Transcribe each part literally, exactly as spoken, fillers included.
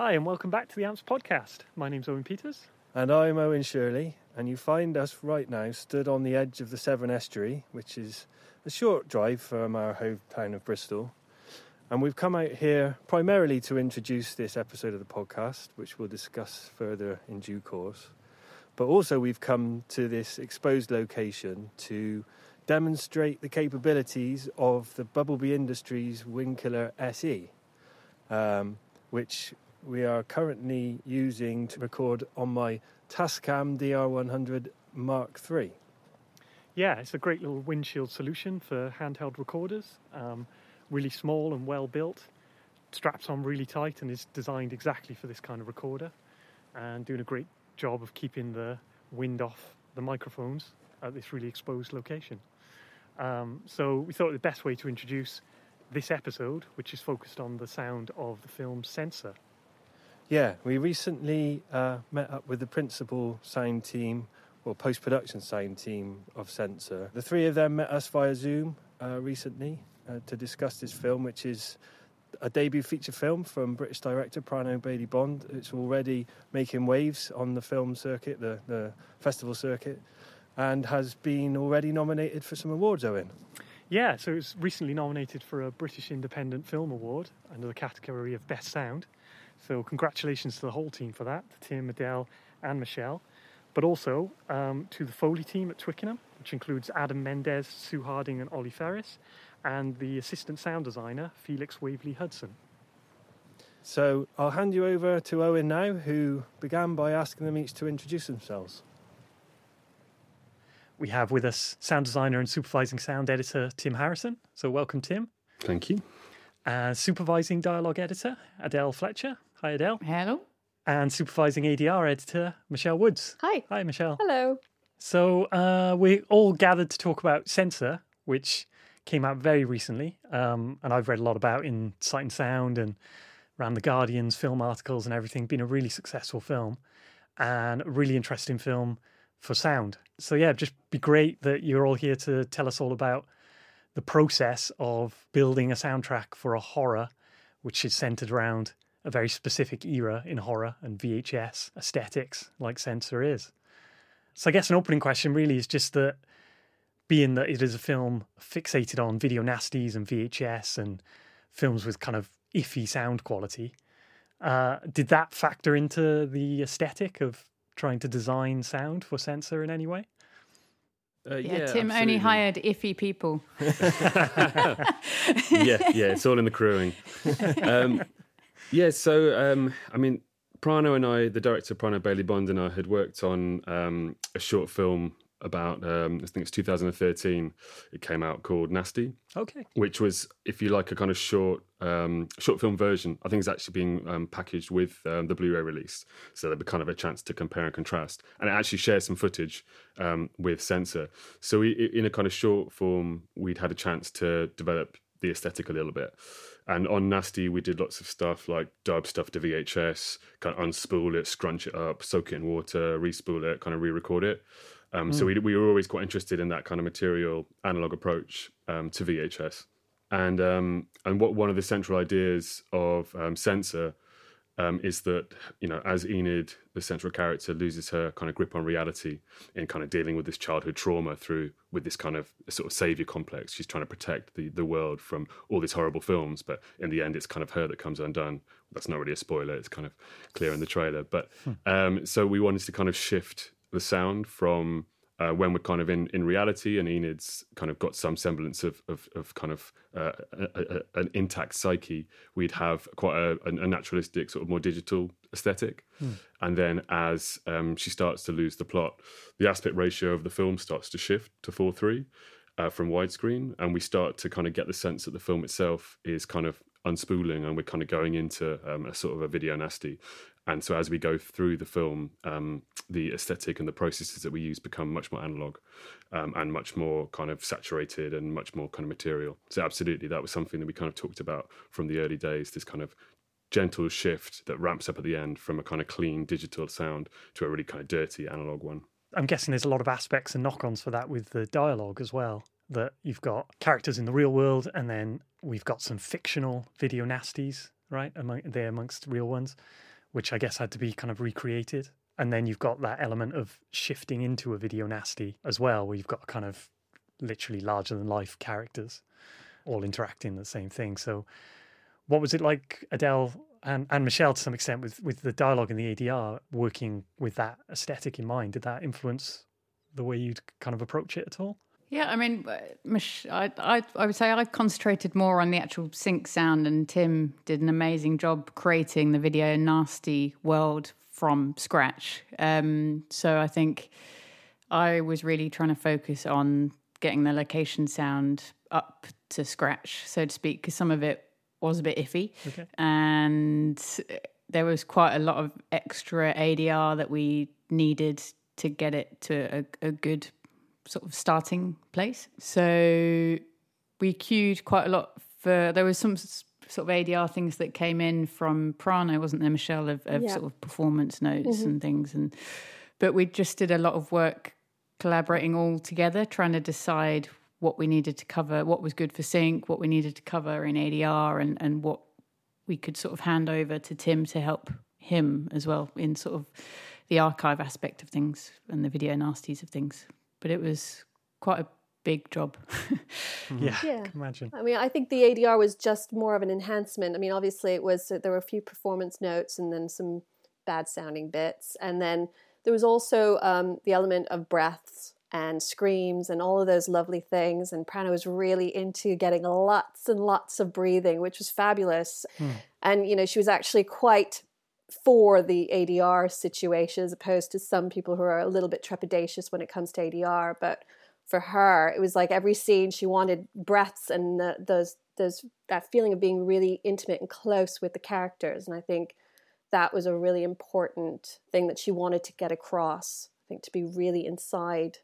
Hi, and welcome back to the Amps podcast. My name's Owen Peters. And I'm Owen Shirley, and you find us right now stood on the edge of the Severn Estuary, which is a short drive from our hometown of Bristol. And we've come out here primarily to introduce this episode of the podcast, which we'll discuss further in due course. But also we've come to this exposed location to demonstrate the capabilities of the Bubblebee Industries Windkiller S E, um, which we are currently using to record on my Tascam D R one hundred Mark three. Yeah, it's a great little windshield solution for handheld recorders. Um, really small and well built, straps on really tight, and is designed exactly for this kind of recorder, and doing a great job of keeping the wind off the microphones at this really exposed location. Um, so we thought the best way to introduce this episode, which is focused on the sound of the film Censor. Yeah, we recently uh, met up with the principal sound team, or post-production sound team of Censor. The three of them met us via Zoom uh, recently uh, to discuss this film, which is a debut feature film from British director Prano Bailey-Bond. It's already making waves on the film circuit, the, the festival circuit, and has been already nominated for some awards, Owen. Yeah, so it was recently nominated for a British Independent Film Award under the category of Best Sound. So congratulations to the whole team for that, to Tim, Adele and Michelle, but also um, to the Foley team at Twickenham, which includes Adam Mendez, Sue Harding and Ollie Ferris, and the assistant sound designer, Felix Waverley Hudson. So I'll hand you over to Owen now, who began by asking them each to introduce themselves. We have with us sound designer and supervising sound editor, Tim Harrison. So welcome, Tim. Thank you. Uh, supervising dialogue editor, Adele Fletcher. Hi, Adele. Hello. And supervising A D R editor, Michelle Woods. Hi. Hi, Michelle. Hello. So uh, we're all gathered to talk about Censor, which came out very recently, um, and I've read a lot about in Sight and Sound and around the Guardian's film articles and everything. Been a really successful film and a really interesting film for sound. So yeah, just be great that you're all here to tell us all about the process of building a soundtrack for a horror, which is centered around a very specific era in horror and V H S aesthetics, like Censor is. So I guess an opening question really is just that, being that it is a film fixated on video nasties and V H S and films with kind of iffy sound quality, uh, did that factor into the aesthetic of trying to design sound for Censor in any way? Uh, yeah, yeah, Tim absolutely. Only hired iffy people. yeah, yeah, it's all in the crewing. Um, yeah, so, um, I mean, Prano and I, the director Prano Bailey-Bond and I, had worked on um, a short film about, um, I think it's two thousand thirteen, it came out, called Nasty. Okay. Which was, if you like, a kind of short um, short film version. I think it's actually being um, packaged with um, the Blu-ray release. So there'd be kind of a chance to compare and contrast. And it actually shares some footage um, with Censor. So we, in a kind of short form, we'd had a chance to develop the aesthetic a little bit. And on Nasty, we did lots of stuff like dub stuff to V H S, kind of unspool it, scrunch it up, soak it in water, re-spool it, kind of re-record it. Um, mm. So we we were always quite interested in that kind of material analog approach um, to V H S, and um, and what one of the central ideas of um, Censor um, is that, you know, as Enid, the central character, loses her kind of grip on reality in kind of dealing with this childhood trauma through with this kind of sort of savior complex. She's trying to protect the the world from all these horrible films, but in the end, it's kind of her that comes undone. That's not really a spoiler; it's kind of clear in the trailer. But um, so we wanted to kind of shift the sound from uh, when we're kind of in, in reality, and Enid's kind of got some semblance of of, of kind of uh, a, a, an intact psyche, we'd have quite a, a naturalistic, sort of more digital aesthetic. Mm. And then as um, she starts to lose the plot, the aspect ratio of the film starts to shift to four three uh, from widescreen, and we start to kind of get the sense that the film itself is kind of unspooling, and we're kind of going into um, a sort of a video nasty. And so as we go through the film, um, the aesthetic and the processes that we use become much more analog um, and much more kind of saturated and much more kind of material. So absolutely, that was something that we kind of talked about from the early days, this kind of gentle shift that ramps up at the end from a kind of clean digital sound to a really kind of dirty analog one. I'm guessing there's a lot of aspects and knock-ons for that with the dialogue as well, that you've got characters in the real world and then we've got some fictional video nasties, right, among, they're amongst real ones. which I guess had to be kind of recreated. And then you've got that element of shifting into a video nasty as well, where you've got kind of literally larger-than-life characters all interacting the same thing. So what was it like, Adele and, and Michelle, to some extent, with, with the dialogue and the A D R, working with that aesthetic in mind? Did that influence the way you'd kind of approach it at all? Yeah, I mean, Mich- I, I I would say I concentrated more on the actual sync sound, and Tim did an amazing job creating the video nasty world from scratch. Um, so I think I was really trying to focus on getting the location sound up to scratch, so to speak, because some of it was a bit iffy. Okay. And there was quite a lot of extra A D R that we needed to get it to a, a good sort of starting place. So we queued quite a lot for, there was some sort of A D R things that came in from Prano, wasn't there, Michelle, of, of yeah. sort of performance notes mm-hmm. and things. And but we just did a lot of work collaborating all together, trying to decide what we needed to cover, what was good for sync, what we needed to cover in A D R, and, and what we could sort of hand over to Tim to help him as well in sort of the archive aspect of things and the video nasties of things. But it was quite a big job. yeah, yeah. I can imagine. I mean, I think the A D R was just more of an enhancement. I mean, obviously it was, there were a few performance notes and then some bad sounding bits. And then there was also um, the element of breaths and screams and all of those lovely things. And Prano was really into getting lots and lots of breathing, which was fabulous. Mm. And, you know, she was actually quite for the A D R situation, as opposed to some people who are a little bit trepidatious when it comes to A D R. But for her, it was like every scene she wanted breaths and the, those those that feeling of being really intimate and close with the characters. And I think that was a really important thing that she wanted to get across. I think to be really inside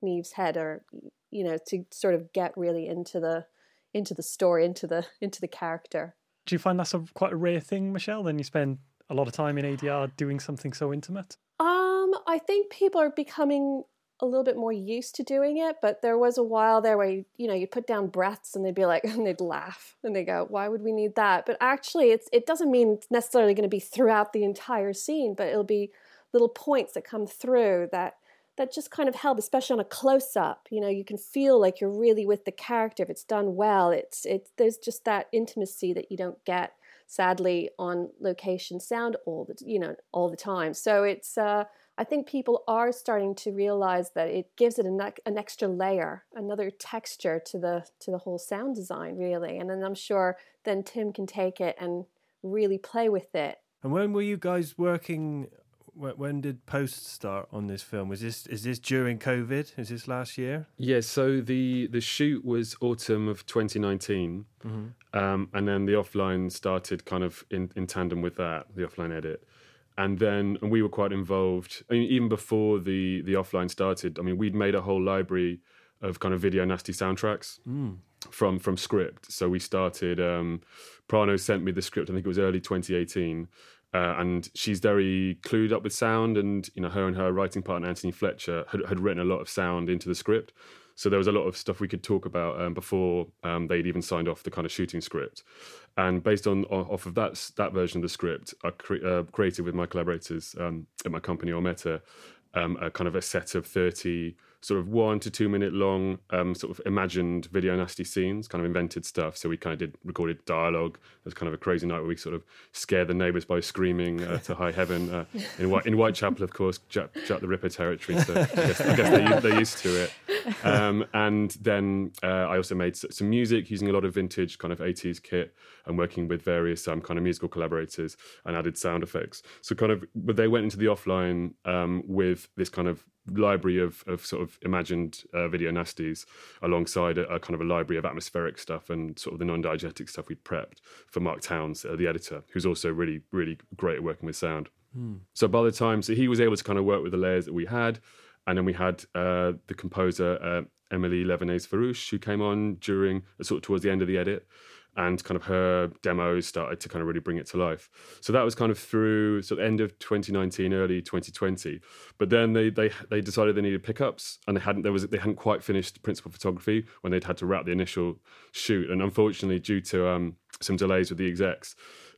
Neve's head, or you know, to sort of get really into the into the story, into the into the character. Do you find that's a, quite a rare thing, Michelle? Then you spend a lot of time in A D R doing something so intimate? Um, I think people are becoming a little bit more used to doing it, but there was a while there where, you, you know, you put down breaths and they'd be like, and they'd laugh and they go, why would we need that? But actually it's, it doesn't mean it's necessarily going to be throughout the entire scene, but it'll be little points that come through that, that just kind of help, especially on a close up. You know, you can feel like you're really with the character. If it's done well, it's, it's, there's just that intimacy that you don't get sadly on location sound all the you know all the time. So it's uh I think people are starting to realize that it gives it an, an extra layer, another texture to the to the whole sound design, really. And then I'm sure then Tim can take it and really play with it. And when were you guys working, when did post start on this film? Was this is this during COVID? Is this last year? Yeah, so the, the shoot was autumn of twenty nineteen, mm-hmm. um, and then the offline started kind of in, in tandem with that, the offline edit. And then and we were quite involved. I mean, even before the, the offline started, I mean, we'd made a whole library of kind of video nasty soundtracks mm. from from script. So we started, um, Prano sent me the script, I think it was early twenty eighteen, Uh, and she's very clued up with sound, and you know her and her writing partner Anthony Fletcher had, had written a lot of sound into the script, so there was a lot of stuff we could talk about um, before um, they'd even signed off the kind of shooting script. And based on off of that that version of the script, I cre- uh, created with my collaborators um, at my company Ormeta um, a kind of a set of thirty sort of one to two minute long um, sort of imagined video nasty scenes, kind of invented stuff. So we kind of did recorded dialogue. It was kind of a crazy night where we sort of scare the neighbours by screaming uh, to high heaven uh, in White in Whitechapel, of course, Jack, Jack the Ripper territory. So I guess, I guess they, they're used to it. Um, and then uh, I also made some music using a lot of vintage kind of eighties kit and working with various um, kind of musical collaborators, and added sound effects. So kind of, but they went into the offline um, with this kind of library of, of sort of imagined uh, video nasties alongside a, a kind of a library of atmospheric stuff and sort of the non-diegetic stuff we'd prepped for Mark Towns, uh, the editor, who's also really, really great at working with sound. Mm. So by the time, so he was able to kind of work with the layers that we had, and then we had uh, the composer, uh, Emily Levenez-Varouche, who came on during, sort of towards the end of the edit, and kind of her demos started to kind of really bring it to life. So that was kind of through sort of end of twenty nineteen, early twenty twenty. But then they they they decided they needed pickups, and they hadn't there was they hadn't quite finished principal photography when they'd had to wrap the initial shoot. And unfortunately, due to um, some delays with the execs,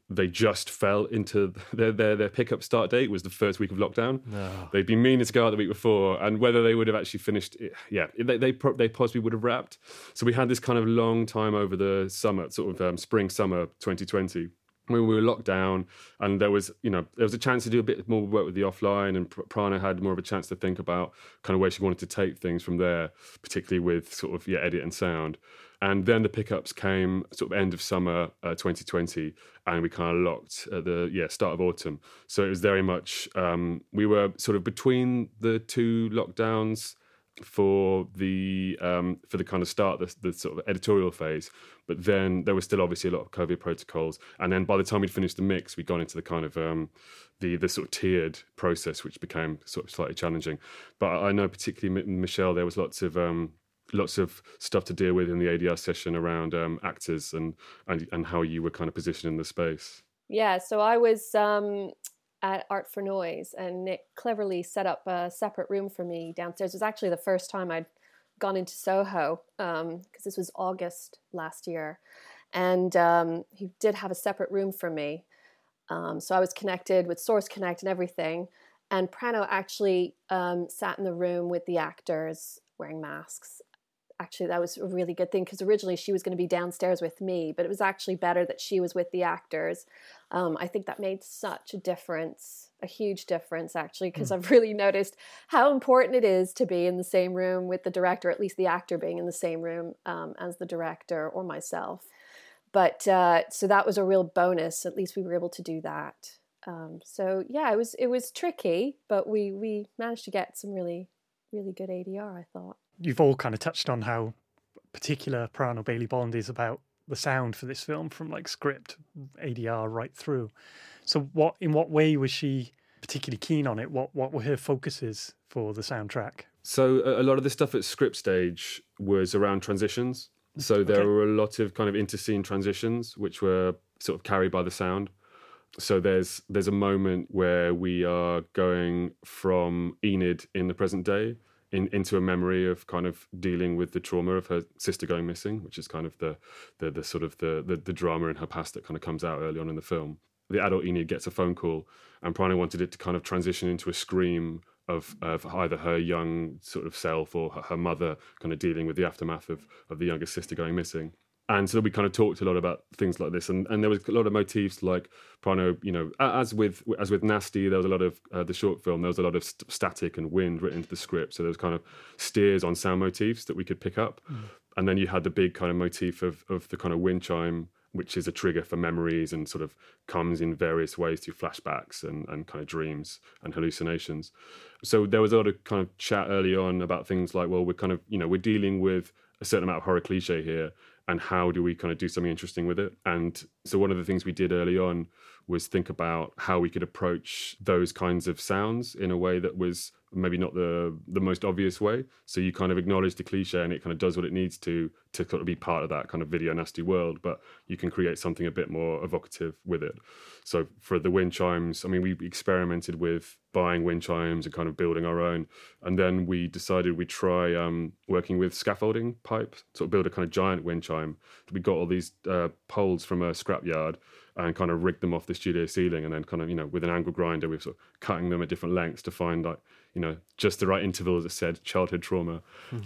they just fell into their, their their pickup start date was the first week of lockdown. No. They'd been meaning to go out the week before, and whether they would have actually finished, yeah, they they, they possibly would have wrapped. So we had this kind of long time over the summer, sort of um, spring summer twenty twenty. When we were locked down, and there was, you know, there was a chance to do a bit more work with the offline, and Prano had more of a chance to think about kind of where she wanted to take things from there, particularly with sort of, yeah, edit and sound. And then the pickups came sort of end of summer uh, twenty twenty, and we kind of locked at the, yeah, start of autumn. So it was very much, um, we were sort of between the two lockdowns for the um, for the kind of start, the, the sort of editorial phase. But then there was still obviously a lot of COVID protocols. And then by the time we'd finished the mix, we'd gone into the kind of um, the the sort of tiered process, which became sort of slightly challenging. But I know particularly M- Michelle, there was lots of um, lots of stuff to deal with in the A D R session around um, actors and, and and how you were kind of positioned in the space. Yeah, so I was um, at Art for Noise, and Nick Cleverly set up a separate room for me downstairs. It was actually the first time I'd gone into Soho, because um, this was August last year, and um, he did have a separate room for me. Um, so I was connected with Source Connect and everything, and Prano actually um, sat in the room with the actors wearing masks. Actually, that was a really good thing, because originally she was going to be downstairs with me, but it was actually better that she was with the actors. Um, I think that made such a difference, a huge difference, actually, because mm. I've really noticed how important it is to be in the same room with the director, at least the actor being in the same room um, as the director or myself. But uh, so that was a real bonus. At least we were able to do that. Um, so, yeah, it was it was tricky, but we we managed to get some really, really good A D R, I thought. You've all kind of touched on how particular Prano Bailey-Bond is about the sound for this film, from like script, A D R, right through. So what, in what way was she particularly keen on it? What what were her focuses for the soundtrack? So a lot of the stuff at script stage was around transitions. So there okay. were a lot of kind of inter-scene transitions, which were sort of carried by the sound. So there's there's a moment where we are going from Enid in the present day In, into a memory of kind of dealing with the trauma of her sister going missing, which is kind of the the, the sort of the, the the drama in her past that kind of comes out early on in the film. The adult Enid gets a phone call, and Prano wanted it to kind of transition into a scream of of either her young sort of self or her, her mother kind of dealing with the aftermath of of the younger sister going missing. And so we kind of talked a lot about things like this, and, and there was a lot of motifs like Prano, you know, as with as with Nasty, there was a lot of uh, the short film. There was a lot of st- static and wind written into the script, so there was kind of steers on sound motifs that we could pick up, mm. and then you had the big kind of motif of of the kind of wind chime, which is a trigger for memories and sort of comes in various ways through flashbacks and, and kind of dreams and hallucinations. So there was a lot of kind of chat early on about things like, well, we're kind of, you know, we're dealing with a certain amount of horror cliche here, and how do we kind of do something interesting with it? And so one of the things we did early on was think about how we could approach those kinds of sounds in a way that was maybe not the the most obvious way. So you kind of acknowledge the cliche, and it kind of does what it needs to to kind of be part of that kind of video nasty world, but you can create something a bit more evocative with it. So for the wind chimes, I mean, we experimented with buying wind chimes and kind of building our own. And then we decided we'd try um, working with scaffolding pipe, sort of build a kind of giant wind chime. We got all these uh, poles from a scrapyard and kind of rigged them off the studio ceiling, and then kind of, you know, with an angle grinder, we were sort of cutting them at different lengths to find, like, you know, just the right intervals that said childhood trauma.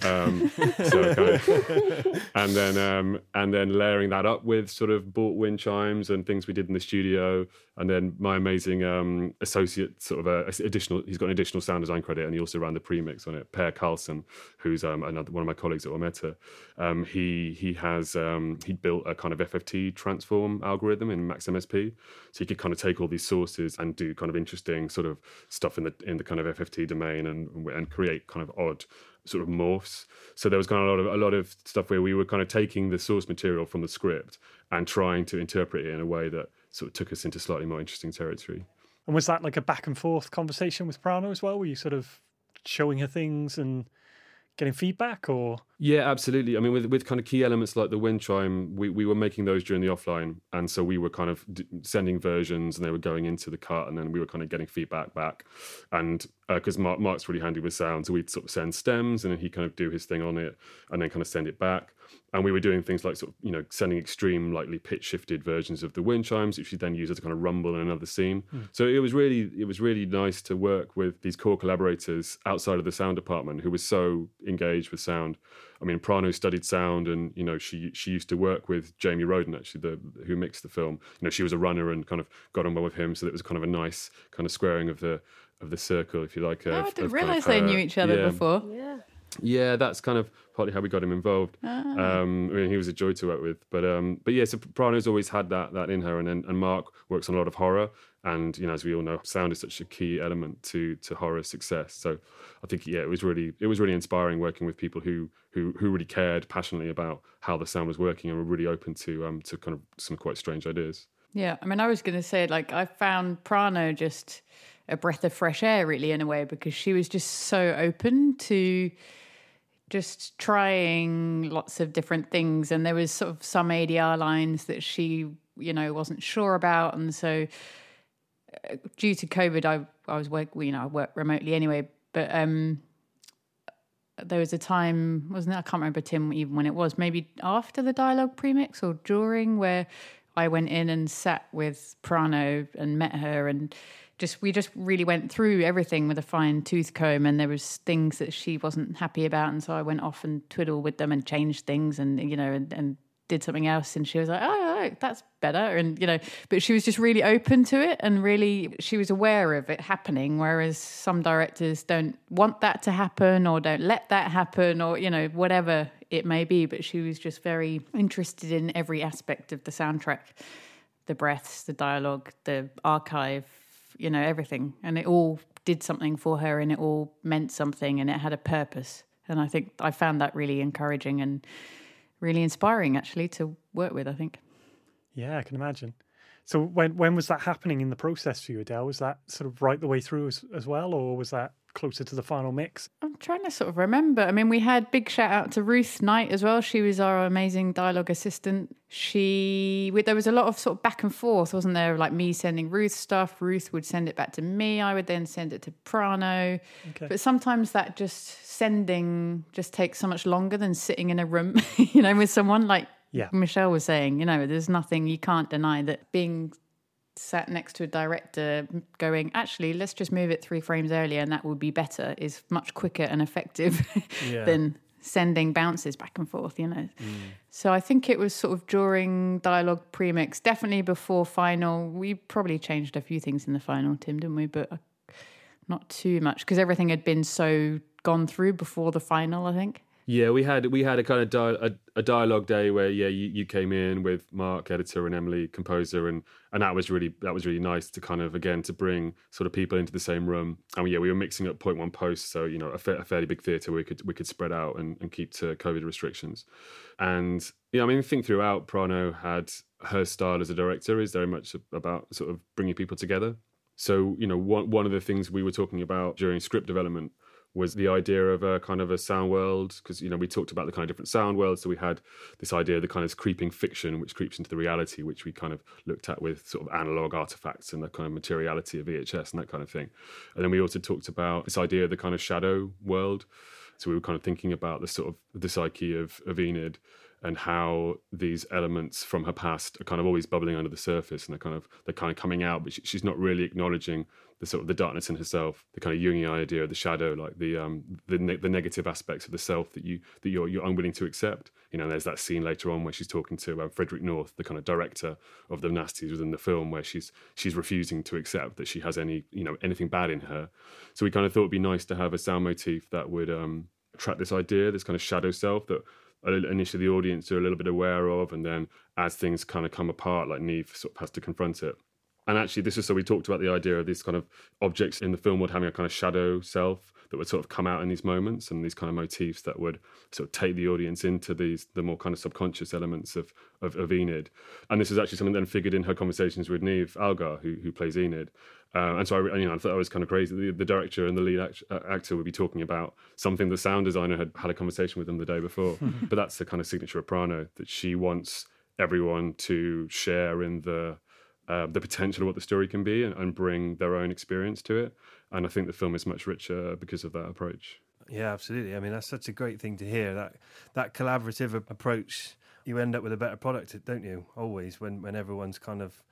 Um, so kind of, and then um, and then layering that up with sort of bought wind chimes and things we did in the studio. And then my amazing um, associate, sort of a, additional, he's got an additional sound design credit, and he also ran the premix on it, Per Carlson, who's um, another one of my colleagues at Ormeta. Um, he he has um, he built a kind of F F T transform algorithm in Max M S P, so he could kind of take all these sources and do kind of interesting sort of stuff in the in the kind of F F T domain. And, and create kind of odd sort of morphs. So there was kind of a lot of a lot of stuff where we were kind of taking the source material from the script and trying to interpret it in a way that sort of took us into slightly more interesting territory. And was that like a back and forth conversation with Prano as well? Were you sort of showing her things and getting feedback, or? Yeah, absolutely. I mean, with with kind of key elements like the wind chime, we, we were making those during the offline, and so we were kind of d- sending versions, and they were going into the cut, and then we were kind of getting feedback back. And because uh, Mark, Mark's really handy with sound, so we'd sort of send stems, and then he'd kind of do his thing on it, and then kind of send it back. And we were doing things like sort of, you know, sending extreme, lightly pitch shifted versions of the wind chimes, which you then use as a kind of rumble in another scene. Mm. So it was really, it was really nice to work with these core collaborators outside of the sound department who were so engaged with sound. I mean, Prano studied sound, and you know, she she used to work with Jamie Roden, actually, the who mixed the film. You know, she was a runner and kind of got on well with him, so it was kind of a nice kind of squaring of the of the circle, if you like. Oh, of, I didn't realise kind of they knew each other yeah. before. Yeah. Yeah, that's kind of partly how we got him involved. Ah. Um, I mean, he was a joy to work with, but um, but yeah, so Prano's always had that that in her, and and Mark works on a lot of horror, and you know, as we all know, sound is such a key element to to horror success. So I think yeah, it was really it was really inspiring working with people who who who really cared passionately about how the sound was working and were really open to um to kind of some quite strange ideas. Yeah, I mean, I was going to say, like, I found Prano just a breath of fresh air, really, in a way, because she was just so open to just trying lots of different things, and there was sort of some A D R lines that she, you know, wasn't sure about, and so uh, due to COVID, I I was work, you know, I worked remotely anyway, but um, there was a time, wasn't it? I can't remember, Tim, even when it was, maybe after the dialogue premix or during, where I went in and sat with Prano and met her, and Just we just really went through everything with a fine tooth comb, and there was things that she wasn't happy about, and so I went off and twiddled with them and changed things, and you know, and, and did something else, and she was like, "Oh, that's better," and you know, but she was just really open to it, and really she was aware of it happening, whereas some directors don't want that to happen, or don't let that happen, or you know, whatever it may be. But she was just very interested in every aspect of the soundtrack, the breaths, the dialogue, the archive, you know, everything, and it all did something for her, and it all meant something, and it had a purpose, and I think I found that really encouraging and really inspiring, actually, to work with, I think. Yeah, I can imagine. So when when was that happening in the process for you, Adele? Was that sort of right the way through as, as well, or was that closer to the final mix? I'm trying to sort of remember. I mean, we had big shout out to Ruth Knight as well. She was our amazing dialogue assistant. She, there was a lot of sort of back and forth, wasn't there? Like me sending Ruth stuff, Ruth would send it back to me, I would then send it to Prano. Okay. But sometimes that just sending just takes so much longer than sitting in a room, you know, with someone. Like yeah. Michelle was saying, you know, there's nothing, you can't deny that being sat next to a director going, actually, let's just move it three frames earlier and that would be better, is much quicker and effective yeah. than sending bounces back and forth, you know. Mm. So I think it was sort of during dialogue premix, definitely before final. We probably changed a few things in the final, Tim, didn't we? But not too much, because everything had been so gone through before the final, I think. Yeah, we had we had a kind of di- a, a dialogue day where yeah you, you came in with Mark, editor, and Emily, composer, and and that was really that was really nice to kind of again to bring sort of people into the same room. And yeah, we were mixing up Point One Post, so you know, a, fa- a fairly big theatre we could we could spread out and, and keep to COVID restrictions. And yeah, I mean, I think throughout Prano had her style as a director is very much about sort of bringing people together. So you know, one one of the things we were talking about during script development was the idea of a kind of a sound world, because, you know, we talked about the kind of different sound worlds. So we had this idea of the kind of creeping fiction, which creeps into the reality, which we kind of looked at with sort of analogue artefacts and the kind of materiality of V H S and that kind of thing. And then we also talked about this idea of the kind of shadow world. So we were kind of thinking about the sort of the psyche of, of Enid, and how these elements from her past are kind of always bubbling under the surface, and they're kind of they're kind of coming out, but she, she's not really acknowledging the sort of the darkness in herself, the kind of Jungian idea of the shadow, like the um the ne- the negative aspects of the self that you that you're you're unwilling to accept. You know, there's that scene later on where she's talking to um, Frederick North, the kind of director of the Nasties within the film, where she's she's refusing to accept that she has any you know anything bad in her. So we kind of thought it'd be nice to have a sound motif that would um track this idea, this kind of shadow self that initially the audience are a little bit aware of, and then as things kind of come apart, like Neve sort of has to confront it. And actually this is, so we talked about the idea of these kind of objects in the film world having a kind of shadow self that would sort of come out in these moments, and these kind of motifs that would sort of take the audience into these the more kind of subconscious elements of of, of Enid. And this is actually something that figured in her conversations with Neve Algar, who who plays Enid. Uh, and so I, you know, I thought that was kind of crazy. The, the director and the lead act, uh, actor would be talking about something the sound designer had had a conversation with them the day before. But that's the kind of signature of Prano, that she wants everyone to share in the uh, the potential of what the story can be, and, and bring their own experience to it. And I think the film is much richer because of that approach. Yeah, absolutely. I mean, that's such a great thing to hear, that that collaborative approach. You end up with a better product, don't you? Always, when, when everyone's kind of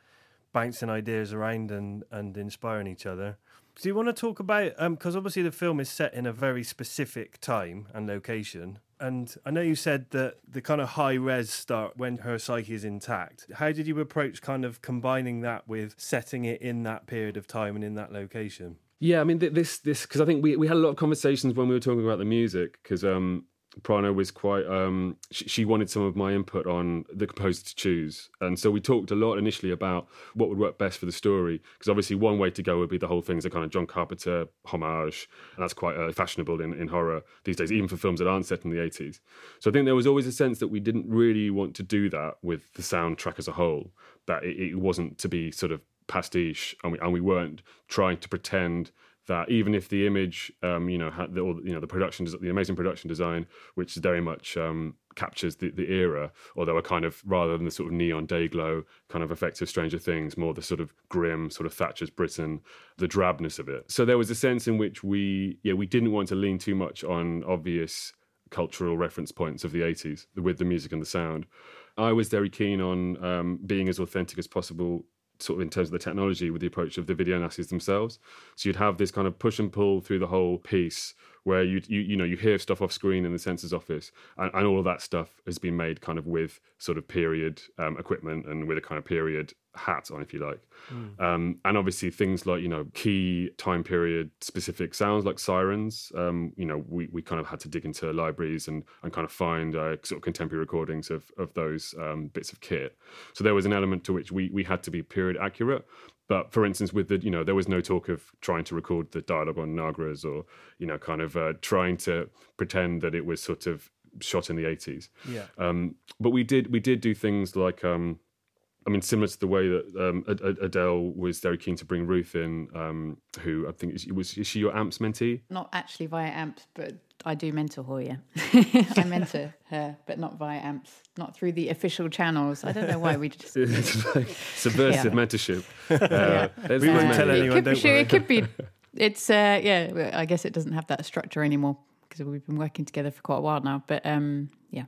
bouncing ideas around and, and inspiring each other. Do you want to talk about, because um, obviously the film is set in a very specific time and location, and I know you said that the kind of high-res start when her psyche is intact. How did you approach kind of combining that with setting it in that period of time and in that location? Yeah, I mean, this, this because I think we, we had a lot of conversations when we were talking about the music, because um, Prano was quite, um, she, she wanted some of my input on the composer to choose. And so we talked a lot initially about what would work best for the story, because obviously one way to go would be the whole thing's a kind of John Carpenter homage, and that's quite uh, fashionable in, in horror these days, even for films that aren't set in the eighties. So I think there was always a sense that we didn't really want to do that with the soundtrack as a whole, that it, it wasn't to be sort of pastiche, and we, and we weren't trying to pretend that even if the image, um, you know, had the, you know, the production, the amazing production design, which very much um, captures the, the era, although a kind of, rather than the sort of neon day glow kind of effects of Stranger Things, more the sort of grim sort of Thatcher's Britain, the drabness of it. So there was a sense in which we, yeah, we didn't want to lean too much on obvious cultural reference points of the eighties with the music and the sound. I was very keen on um, being as authentic as possible, sort of in terms of the technology, with the approach of the video nasties themselves. So you'd have this kind of push and pull through the whole piece, where you you you know you hear stuff off screen in the censor's office, and, and all of that stuff has been made kind of with sort of period um, equipment and with a kind of period hat on, if you like. Mm. Um, and obviously things like, you know, key time period specific sounds like sirens. Um, you know, we, we kind of had to dig into libraries and and kind of find uh, sort of contemporary recordings of of those um, bits of kit. So there was an element to which we we had to be period accurate. But for instance, with the, you know, there was no talk of trying to record the dialogue on Nagras, or, you know, kind of uh, trying to pretend that it was sort of shot in the eighties. Yeah. Um, but we did we did do things like, um, I mean, similar to the way that um, Adele was very keen to bring Ruth in, um, who I think, is, was, is she your Amps mentee? Not actually via Amps, but I do mentor her, yeah. I mentor her, but not via Amps, not through the official channels. I don't know why we just... It's like subversive yeah. mentorship. Uh, yeah. We won't uh, tell anyone, don't worry. It could be, it's, uh, yeah, I guess it doesn't have that structure anymore, because we've been working together for quite a while now, but um, yeah,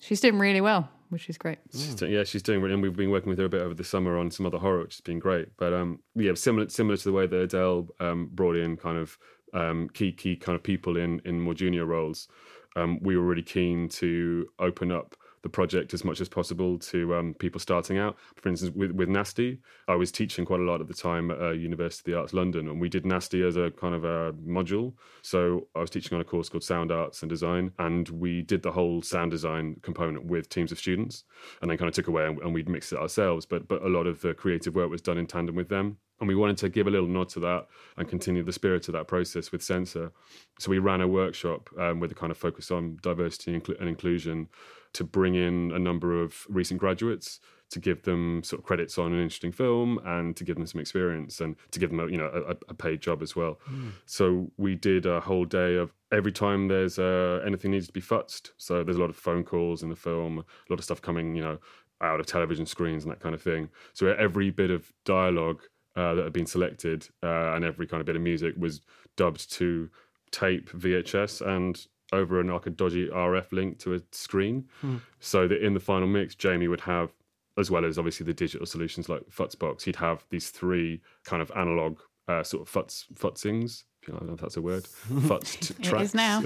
she's doing really well, which is great. She's doing, yeah, she's doing really, and we've been working with her a bit over the summer on some other horror, which has been great. But um, yeah, similar similar to the way that Adele um, brought in kind of um, key key kind of people in in more junior roles. Um, we were really keen to open up the project as much as possible to um, people starting out. For instance, with, with Nasty, I was teaching quite a lot at the time at uh, University of the Arts London, and we did Nasty as a kind of a module. So I was teaching on a course called Sound Arts and Design, and we did the whole sound design component with teams of students, and then kind of took away and, and we'd mix it ourselves. But, but a lot of the creative work was done in tandem with them. And we wanted to give a little nod to that and continue the spirit of that process with Censor. So we ran a workshop um, with a kind of focus on diversity and inclusion, to bring in a number of recent graduates, to give them sort of credits on an interesting film and to give them some experience and to give them a, you know, a, a paid job as well. Mm. So we did a whole day of every time there's uh, anything needs to be futzed. So there's a lot of phone calls in the film, a lot of stuff coming, you know, out of television screens and that kind of thing. So every bit of dialogue uh, that had been selected uh, and every kind of bit of music was dubbed to tape, V H S, and over an like a dodgy R F link to a screen, mm. so that in the final mix, Jamie would have, as well as obviously the digital solutions like Futzbox, he'd have these three kind of analog uh, sort of futz futzings. I don't know if that's a word. Futzed tracks. It is now.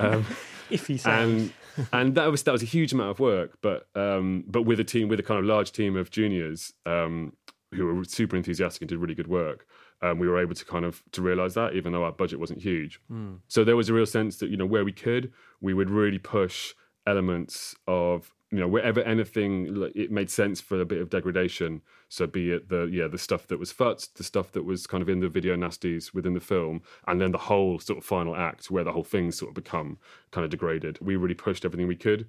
um, Iffy sound. And, and that was that was a huge amount of work, but um, but with a team, with a kind of large team of juniors um, who were super enthusiastic and did really good work. Um, we were able to kind of to realise that, even though our budget wasn't huge. Mm. So there was a real sense that, you know, where we could, we would really push elements of, you know, wherever anything, it made sense for a bit of degradation. So be it the, yeah, the stuff that was futzed, the stuff that was kind of in the video nasties within the film, and then the whole sort of final act where the whole thing sort of become kind of degraded. We really pushed everything we could.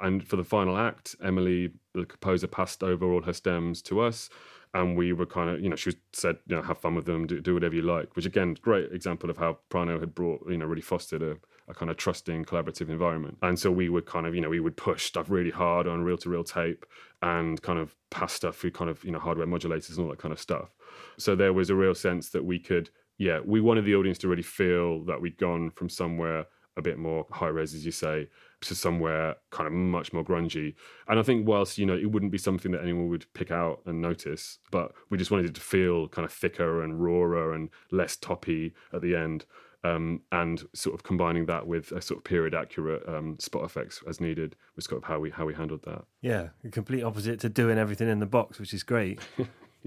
And for the final act, Emily, the composer, passed over all her stems to us. And we were kind of, you know, she said, you know, have fun with them, do, do whatever you like, which again, great example of how Prano had brought, you know, really fostered a, a kind of trusting, collaborative environment. And so we would kind of, you know, we would push stuff really hard on reel-to-reel tape and kind of pass stuff through kind of, you know, hardware modulators and all that kind of stuff. So there was a real sense that we could yeah, we wanted the audience to really feel that we'd gone from somewhere a bit more high-res, as you say, to somewhere kind of much more grungy. And I think whilst, you know, it wouldn't be something that anyone would pick out and notice, but we just wanted it to feel kind of thicker and rawer and less toppy at the end, um, and sort of combining that with a sort of period-accurate um, spot effects as needed was kind of how we, how we handled that. Yeah, the complete opposite to doing everything in the box, which is great.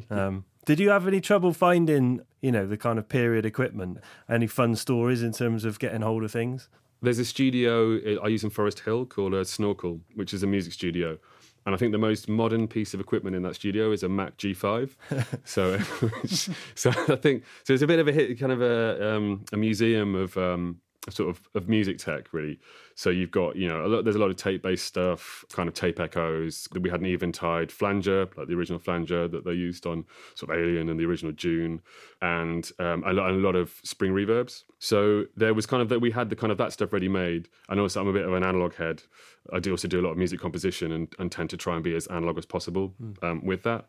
Um, did you have any trouble finding, you know, the kind of period equipment? Any fun stories in terms of getting hold of things? There's a studio I use in Forest Hill called uh, Snorkel, which is a music studio. And I think the most modern piece of equipment in that studio is a Mac G five. so, which, so I think so. It's a bit of a hit, kind of a, um, a museum of um, sort of of music tech, really. So you've got, you know, a lot, there's a lot of tape-based stuff, kind of tape echoes. We had an Eventide flanger, like the original flanger that they used on sort of Alien and the original Dune, and um, a, lot, a lot of spring reverbs. So there was kind of that, we had the kind of that stuff ready-made. And also I'm a bit of an analog head. I do also do a lot of music composition and, and tend to try and be as analog as possible mm. um, with that.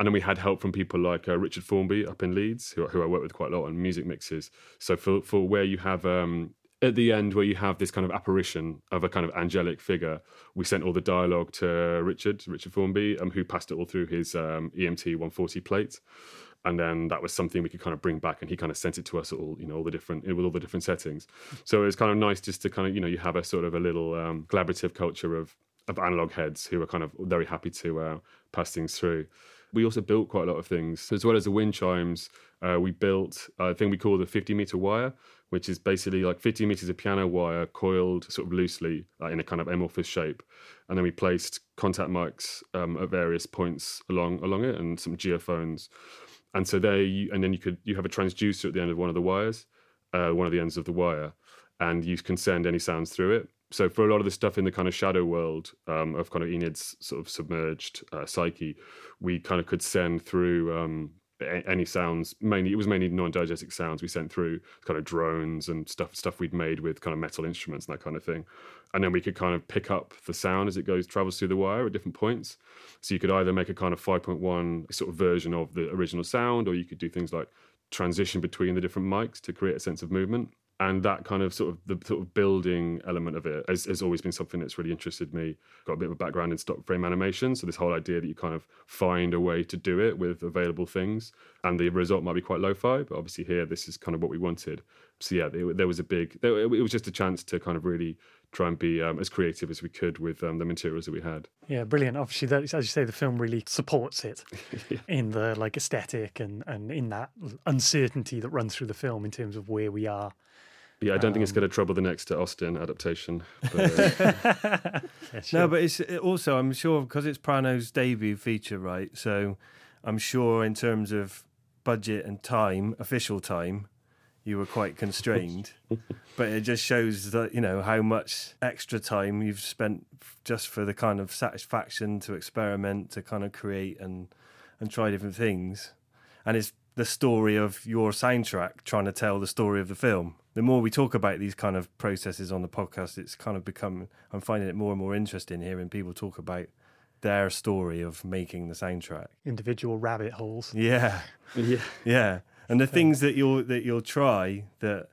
And then we had help from people like uh, Richard Formby up in Leeds, who, who I work with quite a lot on music mixes. So for, for where you have... Um, at the end where you have this kind of apparition of a kind of angelic figure, we sent all the dialogue to Richard, Richard Formby, um, who passed it all through his um, E M T one forty plate. And then that was something we could kind of bring back, and he kind of sent it to us at all, you know, all the different, with all the different settings. So it was kind of nice just to kind of, you know, you have a sort of a little um, collaborative culture of, of analog heads who are kind of very happy to uh, pass things through. We also built quite a lot of things. As well as the wind chimes, uh, we built a thing we call the fifty-metre wire, which is basically like fifty metres of piano wire coiled sort of loosely uh, in a kind of amorphous shape. And then we placed contact mics um, at various points along along it and some geophones. And so they, and then you could you have a transducer at the end of one of the wires, uh, one of the ends of the wire, and you can send any sounds through it. So for a lot of the stuff in the kind of shadow world um, of kind of Enid's sort of submerged uh, psyche, we kind of could send through um, a- any sounds. Mainly, it was mainly non-diegetic sounds we sent through, kind of drones and stuff stuff we'd made with kind of metal instruments and that kind of thing. And then we could kind of pick up the sound as it goes travels through the wire at different points. So you could either make a kind of five point one sort of version of the original sound, or you could do things like transition between the different mics to create a sense of movement. And that kind of sort of the sort of building element of it has, has always been something that's really interested me. Got a bit of a background in stop frame animation, so this whole idea that you kind of find a way to do it with available things, and the result might be quite lo-fi, but obviously here this is kind of what we wanted. So yeah, it, there was a big, it was just a chance to kind of really try and be um, as creative as we could with um, the materials that we had. Yeah, brilliant. Obviously, that, as you say, the film really supports it yeah. in the like aesthetic and, and in that uncertainty that runs through the film in terms of where we are. Yeah, I don't um, think it's going to trouble the next Austen adaptation. But, uh, yeah, sure. No, but it's also, I'm sure, because it's Prano's debut feature, right? So I'm sure in terms of budget and time, official time, you were quite constrained, but it just shows that, you know, how much extra time you've spent just for the kind of satisfaction to experiment, to kind of create and and try different things. And it's the story of your soundtrack trying to tell the story of the film. The more we talk about these kind of processes on the podcast, it's kind of become, I'm finding it more and more interesting hearing people talk about their story of making the soundtrack. Individual rabbit holes. Yeah. Yeah. Yeah. And the things that you'll that you'll try that,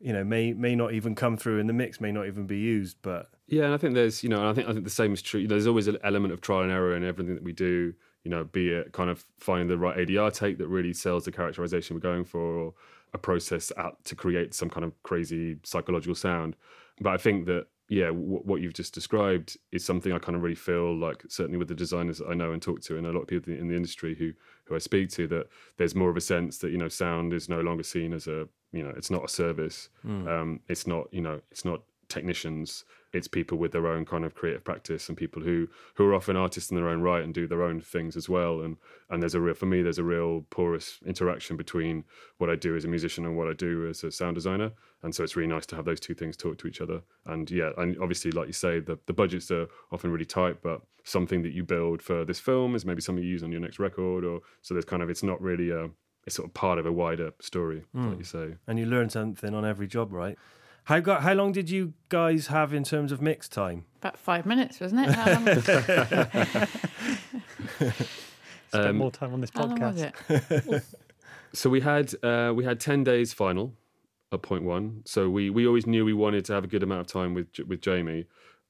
you know, may may not even come through in the mix, may not even be used, but yeah, and I think there's, you know, I think I think the same is true. There's always an element of trial and error in everything that we do, you know, be it kind of finding the right A D R take that really sells the characterization we're going for, or a process out to create some kind of crazy psychological sound. But I think that, yeah, w- what you've just described is something I kind of really feel like, certainly with the designers that I know and talk to, and a lot of people in the industry who who I speak to, that there's more of a sense that, you know, sound is no longer seen as a, you know, it's not a service. Mm. Um, it's not, you know, it's not technicians. It's people with their own kind of creative practice, and people who who are often artists in their own right and do their own things as well. And and there's a real, for me, there's a real porous interaction between what I do as a musician and what I do as a sound designer. And so it's really nice to have those two things talk to each other. And yeah, and obviously, like you say, the, the budgets are often really tight, but something that you build for this film is maybe something you use on your next record. Or so there's kind of, it's not really a, it's sort of part of a wider story, mm. like you say. And you learn something on every job, right? How got, how long did you guys have in terms of mix time? About five minutes, wasn't it? How long? Spend um, more time on this podcast. How long was it? So we had uh, we had ten days final at Point One. So we we always knew we wanted to have a good amount of time with with Jamie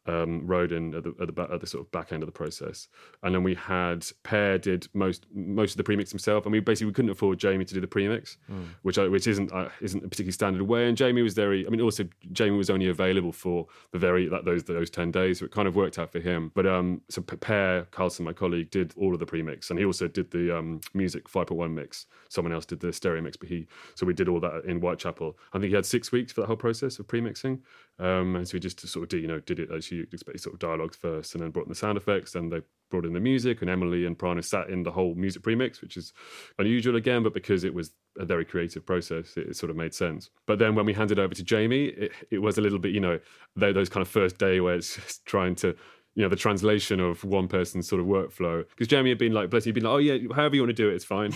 um, Roden at the at the, at the sort of back end of the process. And then we had Pear did most most of the premix himself, and we basically we couldn't afford Jamie to do the premix, mm. which I, which isn't uh, isn't a particularly standard way. And Jamie was very, I mean, also Jamie was only available for the very like those those ten days, so it kind of worked out for him. But um, so Pear Carlson, my colleague, did all of the premix, and he also did the um, music five point one mix. Someone else did the stereo mix, but he so we did all that in Whitechapel. I think he had six weeks for that whole process of premixing, um, and so we just sort of did you know did it as you expect, sort of dialogues first, and then brought in the sound effects, and they brought in the music, and Emily and Prano sat in the whole music premix, which is unusual again, but because it was a very creative process, it, it sort of made sense. But then when we handed over to Jamie, it, it was a little bit, you know, those kind of first day where it's just trying to, you know, the translation of one person's sort of workflow. Because Jamie had been like, bless you, he'd been like, oh yeah, however you want to do it, it's fine.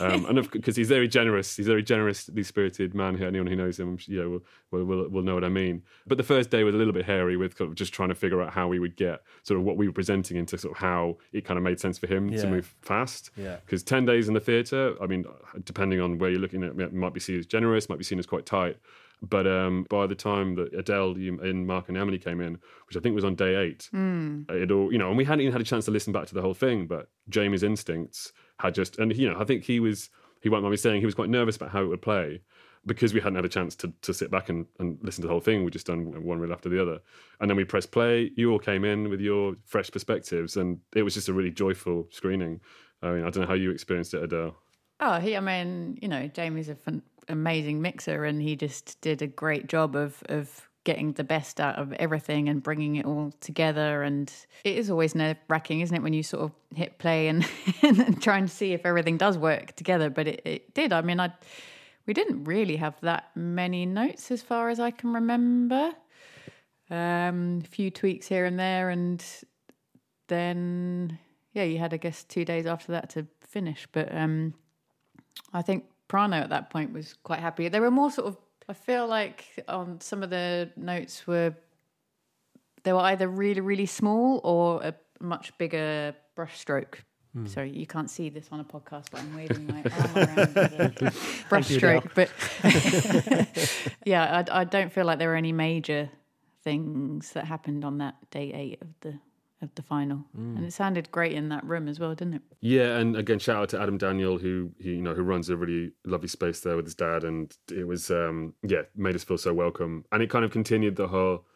um, and because he's very generous, he's very generous, the spirited man here. Anyone who knows him, you know, will will will know what I mean. But the first day was a little bit hairy with kind of just trying to figure out how we would get sort of what we were presenting into sort of how it kind of made sense for him yeah. to move fast. Yeah. Because ten days in the theatre, I mean, depending on where you're looking at, it might be seen as generous, might be seen as quite tight. But um, by the time that Adele and Mark and Emily came in, which I think was on day eight, mm. it all, you know, and we hadn't even had a chance to listen back to the whole thing, but Jamie's instincts had just, and, you know, I think he was, he won't mind me saying, he was quite nervous about how it would play because we hadn't had a chance to to sit back and, and listen to the whole thing. We'd just done one reel after the other. And then we pressed play. You all came in with your fresh perspectives, and it was just a really joyful screening. I mean, I don't know how you experienced it, Adele. Oh, he, I mean, you know, Jamie's a fun, amazing mixer, and he just did a great job of of getting the best out of everything and bringing it all together. And it is always nerve-wracking, isn't it, when you sort of hit play and, and try and see if everything does work together. But it, it did. I mean, I we didn't really have that many notes as far as I can remember. Um, a few tweaks here and there, and then, yeah, you had, I guess, two days after that to finish. But um, I think Prano at that point was quite happy. There were more sort of, I feel like on some of the notes were, they were either really, really small or a much bigger brushstroke. Mm. Sorry, you can't see this on a podcast, but I'm waving my arm around with a brushstroke. But yeah, I, I don't feel like there were any major things that happened on that day eight of the of the final, mm. and it sounded great in that room as well, didn't it? Yeah, and again, shout out to Adam Daniel, who, who you know who runs a really lovely space there with his dad, and it was um, yeah made us feel so welcome, and it kind of continued the whole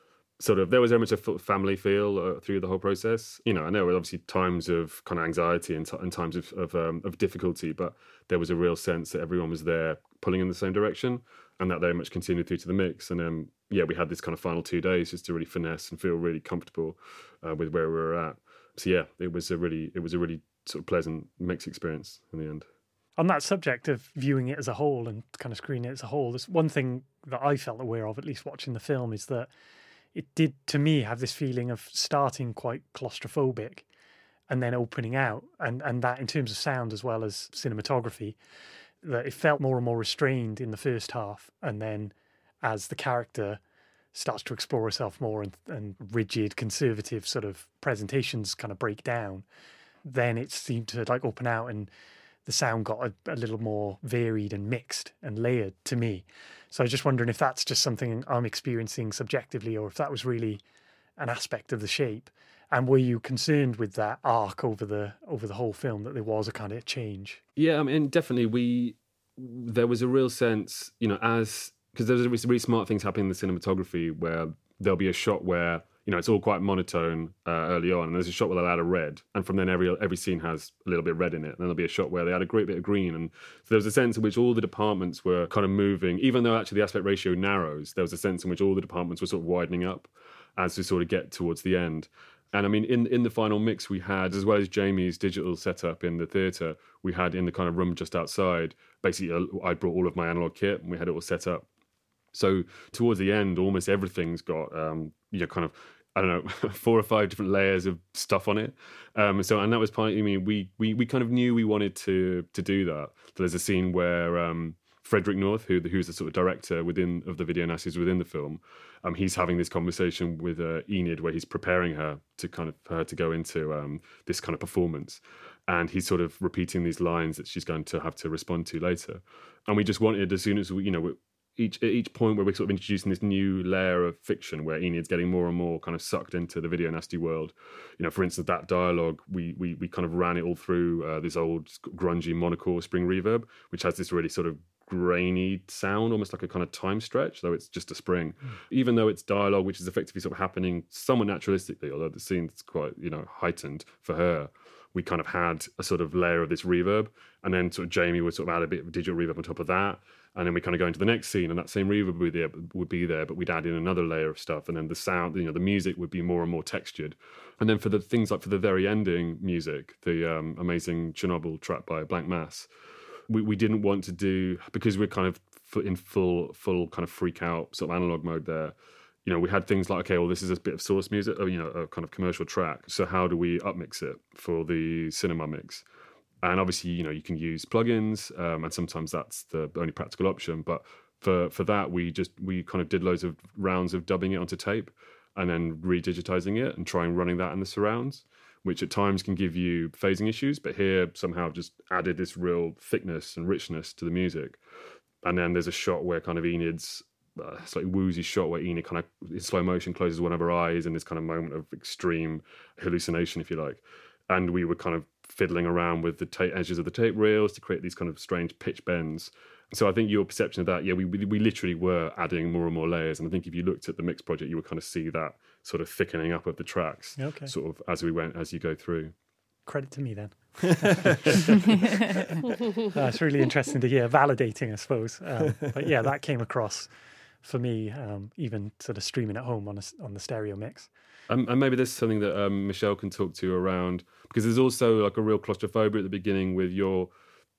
sort of there was very much a family feel uh, through the whole process. You know, I know there were obviously times of kind of anxiety and, t- and times of of, um, of difficulty, but there was a real sense that everyone was there pulling in the same direction, and that very much continued through to the mix, and um, yeah, we had this kind of final two days just to really finesse and feel really comfortable uh, with where we were at. So yeah, it was a really, it was a really sort of pleasant mix experience in the end. On that subject of viewing it as a whole and kind of screening it as a whole, there's one thing that I felt aware of, at least watching the film, is that it did, to me, have this feeling of starting quite claustrophobic and then opening out, and and that in terms of sound as well as cinematography, that it felt more and more restrained in the first half, and then as the character starts to explore herself more and, and rigid, conservative sort of presentations kind of break down, then it seemed to like open out, and the sound got a, a little more varied and mixed and layered to me. So I was just wondering if that's just something I'm experiencing subjectively, or if that was really an aspect of the shape. And were you concerned with that arc over the over the whole film, that there was a kind of change? Yeah, I mean, definitely we, there was a real sense, you know, as... because there's a really smart things happening in the cinematography where there'll be a shot where, you know, it's all quite monotone uh, early on, and there's a shot where they'll add a red, and from then every every scene has a little bit of red in it, and then there'll be a shot where they add a great bit of green, and so there was a sense in which all the departments were kind of moving, even though actually the aspect ratio narrows, there was a sense in which all the departments were sort of widening up as we sort of get towards the end. And I mean, in, in the final mix we had, as well as Jamie's digital setup in the theatre, we had in the kind of room just outside, basically I brought all of my analogue kit, and we had it all set up. So towards the end, almost everything's got, um, you know, kind of, I don't know, four or five different layers of stuff on it. Um, so, and that was part, I mean, we, we we kind of knew we wanted to to do that. So there's a scene where um, Frederick North, who who's the sort of director within of the video nasties within the film, um, he's having this conversation with uh, Enid, where he's preparing her to kind of her to go into um, this kind of performance. And he's sort of repeating these lines that she's going to have to respond to later. And we just wanted, as soon as we, you know, each at each point where we're sort of introducing this new layer of fiction where Enid's getting more and more kind of sucked into the video nasty world. You know, for instance, that dialogue, we we we kind of ran it all through uh, this old grungy monocore Spring Reverb, which has this really sort of grainy sound, almost like a kind of time stretch, though it's just a spring. Mm. Even though it's dialogue, which is effectively sort of happening somewhat naturalistically, although the scene's quite, you know, heightened for her. We kind of had a sort of layer of this reverb, and then sort of Jamie would sort of add a bit of digital reverb on top of that, and then we kind of go into the next scene, and that same reverb would be there, would be there but we'd add in another layer of stuff, and then the sound, you know, the music would be more and more textured. And then for the things like for the very ending music, the um, amazing Chernobyl track by Blank Mass, we, we didn't want to do, because we're kind of in full full kind of freak out sort of analog mode there. You know, we had things like, okay, well, this is a bit of source music, or, you know, a kind of commercial track. So how do we upmix it for the cinema mix? And obviously, you know, you can use plugins, um, and sometimes that's the only practical option. But for for that, we just we kind of did loads of rounds of dubbing it onto tape, and then redigitizing it, and trying running that in the surrounds, which at times can give you phasing issues. But here, somehow, just added this real thickness and richness to the music. And then there's a shot where kind of Enid's. Uh, it's like a woozy shot where Enid kind of in slow motion closes one of her eyes in this kind of moment of extreme hallucination, if you like. And we were kind of fiddling around with the ta- edges of the tape reels to create these kind of strange pitch bends. So I think your perception of that, yeah, we, we we literally were adding more and more layers. And I think if you looked at the mix project, you would kind of see that sort of thickening up of the tracks, okay, sort of as we went, as you go through. Credit to me then. That's really interesting to hear, validating, I suppose. Um, but yeah, that came across. For me, um, even sort of streaming at home on a, on the stereo mix. Um, and maybe there's something that um, Michelle can talk to around, because there's also like a real claustrophobia at the beginning with your,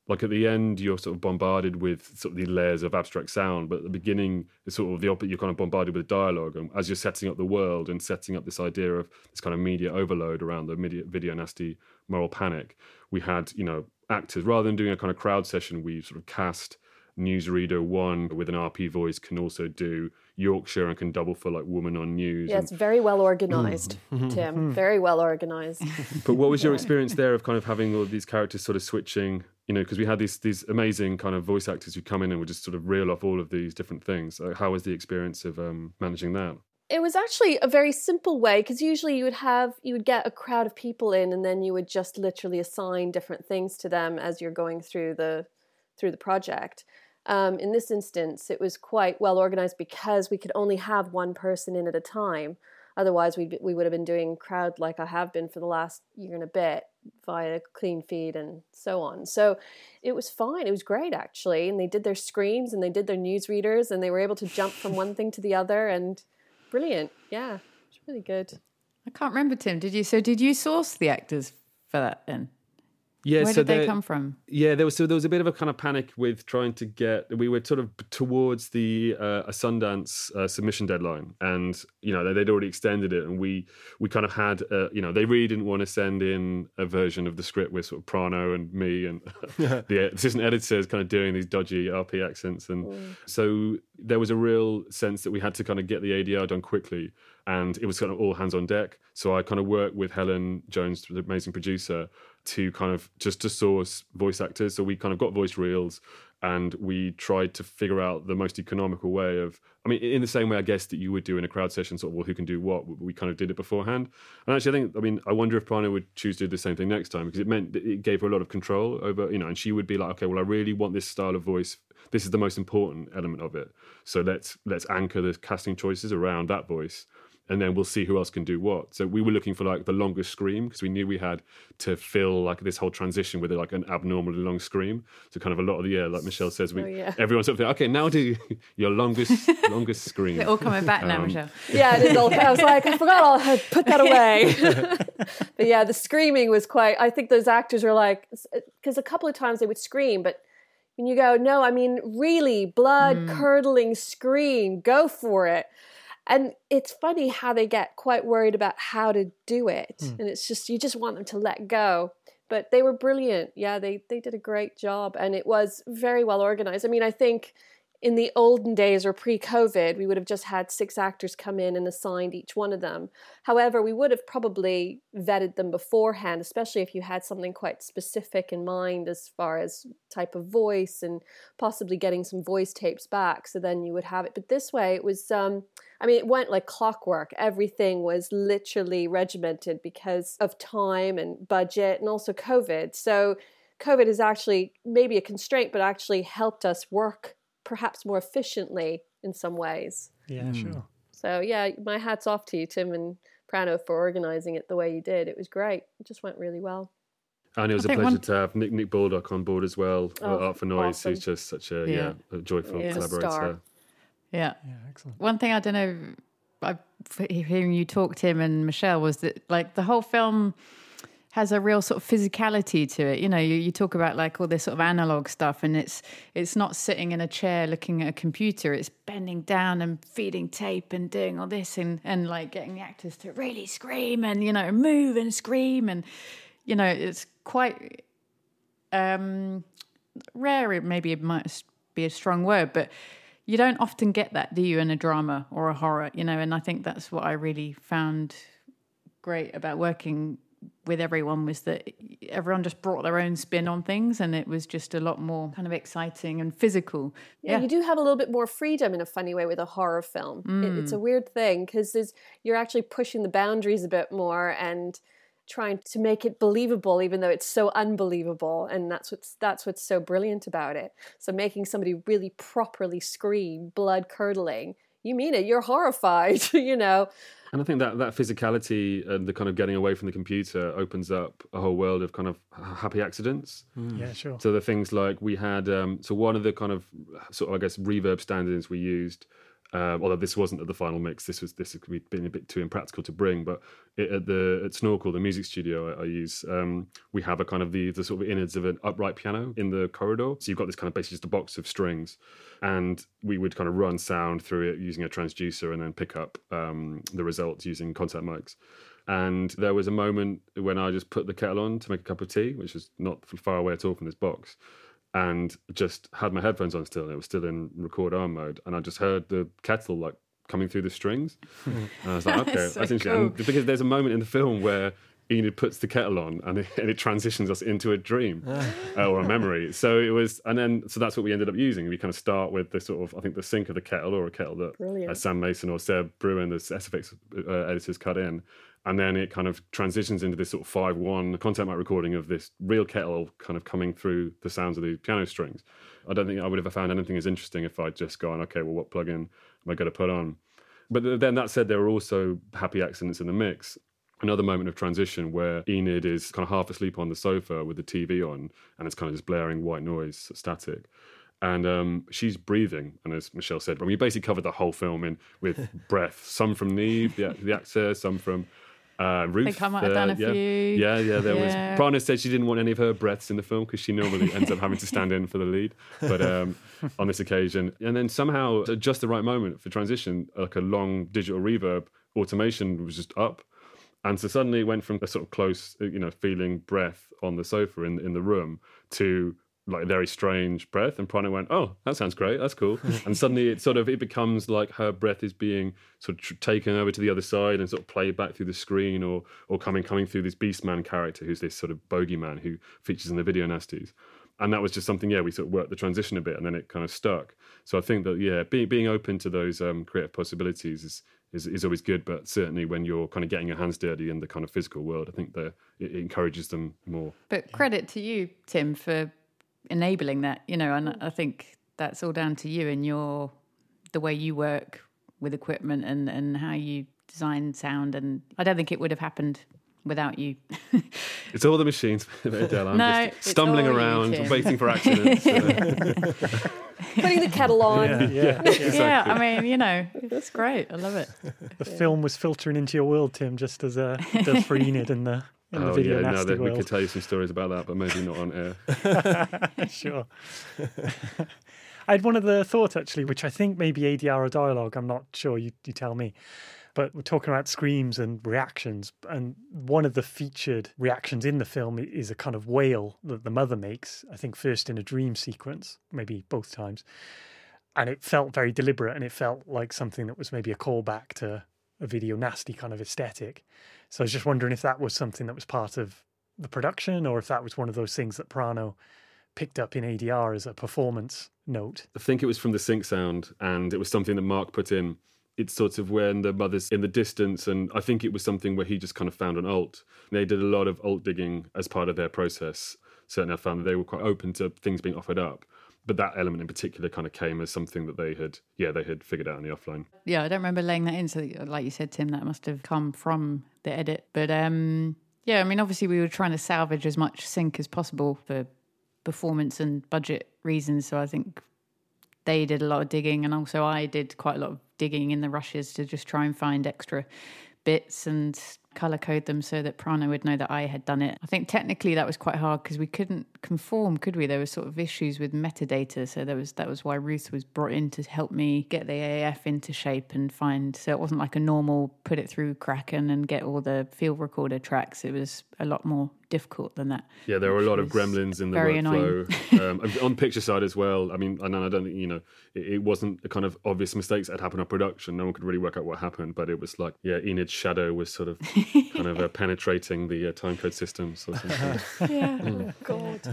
like at the end, you're sort of bombarded with sort of these layers of abstract sound, but at the beginning, it's sort of the opposite, you're kind of bombarded with dialogue. And as you're setting up the world and setting up this idea of this kind of media overload around the media, video nasty moral panic, we had, you know, actors, rather than doing a kind of crowd session, we sort of cast newsreader one with an R P voice can also do Yorkshire and can double for like woman on news. Yeah, it's and... very well organised, mm. Tim. Mm. Very well organised. But what was your experience there of kind of having all of these characters sort of switching, you know, because we had these these amazing kind of voice actors who come in and would just sort of reel off all of these different things. How was the experience of um, managing that? It was actually a very simple way, because usually you would have, you would get a crowd of people in and then you would just literally assign different things to them as you're going through the through the project. Um, in this instance, it was quite well organized because we could only have one person in at a time. Otherwise, we we would have been doing crowd like I have been for the last year and a bit via clean feed and so on. So it was fine. It was great, actually. And they did their screams and they did their newsreaders and they were able to jump from one thing to the other. And brilliant. Yeah, it was really good. I can't remember, Tim. Did you? So did you source the actors for that then? Yeah, where so did they there, come from? Yeah, there was so there was a bit of a kind of panic with trying to get. We were sort of towards the uh, a Sundance uh, submission deadline, and you know they'd already extended it, and we we kind of had uh, you know they really didn't want to send in a version of the script with sort of Prano and me and the assistant editors kind of doing these dodgy R P accents, and mm. so there was a real sense that we had to kind of get the A D R done quickly. And it was kind of all hands on deck. So I kind of worked with Helen Jones, the amazing producer, to kind of just to source voice actors. So we kind of got voice reels and we tried to figure out the most economical way of, I mean, in the same way, I guess, that you would do in a crowd session, sort of, well, who can do what? We kind of did it beforehand. And actually, I think, I mean, I wonder if Prano would choose to do the same thing next time, because it meant that it gave her a lot of control over, you know, and she would be like, okay, well, I really want this style of voice. This is the most important element of it. So let's let's anchor the casting choices around that voice. And then we'll see who else can do what. So we were looking for like the longest scream, because we knew we had to fill like this whole transition with like an abnormally long scream. So kind of a lot of the yeah, like Michelle says, we oh, yeah. everyone's sort of like, okay, now do your longest longest scream. They're all coming back um, now, Michelle. Yeah, it is all. I was like, I forgot. I'll put that away. But yeah, the screaming was quite. I think those actors were like, because a couple of times they would scream, but. And you go, no, I mean, really blood-curdling mm. scream, go for it. And it's funny how they get quite worried about how to do it. Mm. And it's just, you just want them to let go. But they were brilliant. Yeah, they, they did a great job. And it was very well organized. I mean, I think in the olden days or pre-COVID, we would have just had six actors come in and assigned each one of them. However, we would have probably vetted them beforehand, especially if you had something quite specific in mind as far as type of voice and possibly getting some voice tapes back. So then you would have it. But this way, it was, um, I mean, it went like clockwork. Everything was literally regimented because of time and budget and also COVID. So COVID is actually maybe a constraint, but actually helped us work perhaps more efficiently in some ways. Yeah, mm. sure. So yeah, my hat's off to you, Tim and Prano, for organising it the way you did. It was great. It just went really well. And it was I a pleasure one... to have Nick Nick Baldock on board as well, oh, Art for Noise, awesome. Who's just such a yeah, yeah a joyful yeah. collaborator. Yeah. Yeah, excellent. One thing I don't know, I, hearing you talk, Tim and Michelle, was that like the whole film has a real sort of physicality to it. You know, you, you talk about like all this sort of analog stuff, and it's it's not sitting in a chair looking at a computer. It's bending down and feeding tape and doing all this and, and like getting the actors to really scream and, you know, move and scream. And, you know, it's quite um, rare. It maybe it might be a strong word, but you don't often get that, do you, in a drama or a horror, you know? And I think that's what I really found great about working with everyone, was that everyone just brought their own spin on things, and it was just a lot more kind of exciting and physical. Yeah, yeah. You do have a little bit more freedom in a funny way with a horror film. Mm. It, it's a weird thing because you're actually pushing the boundaries a bit more and trying to make it believable, even though it's so unbelievable. And that's what's, that's what's so brilliant about it. So making somebody really properly scream, blood curdling, you mean it, you're horrified, you know. And I think that, that physicality and the kind of getting away from the computer opens up a whole world of kind of happy accidents. Mm. Yeah, sure. So the things like we had, um, so one of the kind of sort of, I guess, reverb standards we used, um, although this wasn't at the final mix, this was this had been a bit too impractical to bring, but it, at the at Snorkel, the music studio I, I use, um, we have a kind of the, the sort of innards of an upright piano in the corridor. So you've got this kind of basically just a box of strings, and we would kind of run sound through it using a transducer and then pick up um, the results using contact mics. And there was a moment when I just put the kettle on to make a cup of tea, which is not far away at all from this box, and just had my headphones on still. It was still in record arm mode, and I just heard the kettle like coming through the strings. And I was like, okay, that's, so that's interesting. Cool. And because there's a moment in the film where Enid puts the kettle on, and it, and it transitions us into a dream uh, or a memory. So it was, and then so that's what we ended up using. We kind of start with the sort of, I think, the sink of the kettle, or a kettle that uh, Sam Mason or Seb Bruin, the S F X uh, editors, cut in. And then it kind of transitions into this sort of five one contact mic recording of this real kettle kind of coming through the sounds of the piano strings. I don't think I would have found anything as interesting if I'd just gone, okay, well, what plugin am I going to put on? But then that said, there were also happy accidents in the mix. Another moment of transition where Enid is kind of half asleep on the sofa with the T V on, and it's kind of just blaring white noise, static. And um, she's breathing, and as Michelle said, I mean, we basically covered the whole film in with breath, some from Neve, the, the actor, some from... Uh, Ruth, I think I might have uh, done a yeah. few. Yeah, yeah, there yeah. was. Prano said she didn't want any of her breaths in the film because she normally ends up having to stand in for the lead, but um, on this occasion. And then somehow, at just the right moment for transition, like a long digital reverb automation was just up. And so suddenly it went from a sort of close, you know, feeling breath on the sofa in, in the room to like very strange breath. And Prano went, oh, that sounds great, that's cool. And suddenly it sort of, it becomes like her breath is being sort of tr- taken over to the other side and sort of played back through the screen, or or coming coming through this Beastman character, who's this sort of bogeyman who features in the video Nasties. And that was just something, yeah, we sort of worked the transition a bit, and then it kind of stuck. So I think that, yeah, being being open to those um, creative possibilities is, is is always good, but certainly when you're kind of getting your hands dirty in the kind of physical world, I think that it, it encourages them more. But credit to you, Tim, for enabling that, you know, and I think that's all down to you and your the way you work with equipment and and how you design sound, and I don't think it would have happened without you. It's all the machines, Adele. I'm no, just stumbling around you, waiting for accidents. Putting the kettle on. Yeah, yeah, yeah. Exactly. Yeah, I mean, you know, that's great. I love it. The yeah. film was filtering into your world, Tim, just as uh, it does for Enid in the In oh, the video yeah, no, that, we could tell you some stories about that, but maybe not on air. Sure. I had one other thought, actually, which I think maybe A D R or dialogue, I'm not sure, you, you tell me. But we're talking about screams and reactions, and one of the featured reactions in the film is a kind of wail that the mother makes, I think first in a dream sequence, maybe both times. And it felt very deliberate, and it felt like something that was maybe a callback to a video nasty kind of aesthetic. So I was just wondering if that was something that was part of the production, or if that was one of those things that Prano picked up in A D R as a performance note. I think it was from the sync sound, and it was something that Mark put in. It's sort of when the mother's in the distance, and I think it was something where he just kind of found an alt. They did a lot of alt digging as part of their process. Certainly I found that they were quite open to things being offered up. But that element in particular kind of came as something that they had, yeah, they had figured out on the offline. Yeah, I don't remember laying that in. So like you said, Tim, that must have come from the edit. But um, yeah, I mean, obviously we were trying to salvage as much sync as possible for performance and budget reasons. So I think they did a lot of digging, and also I did quite a lot of digging in the rushes to just try and find extra bits and colour code them so that Prano would know that I had done it. I think technically that was quite hard because we couldn't conform, could we? There were sort of issues with metadata, so there was that was why Ruth was brought in to help me get the A A F into shape and find, so it wasn't like a normal put it through Kraken and get all the field recorder tracks. It was a lot more difficult than that. Yeah, there were a lot of gremlins in the workflow. um, on picture side as well. I mean, I don't think, you know, it, it wasn't the kind of obvious mistakes that happened on production. No one could really work out what happened, but it was like, yeah, Enid's shadow was sort of kind of uh, penetrating the uh, timecode systems or something. Yeah, oh, God.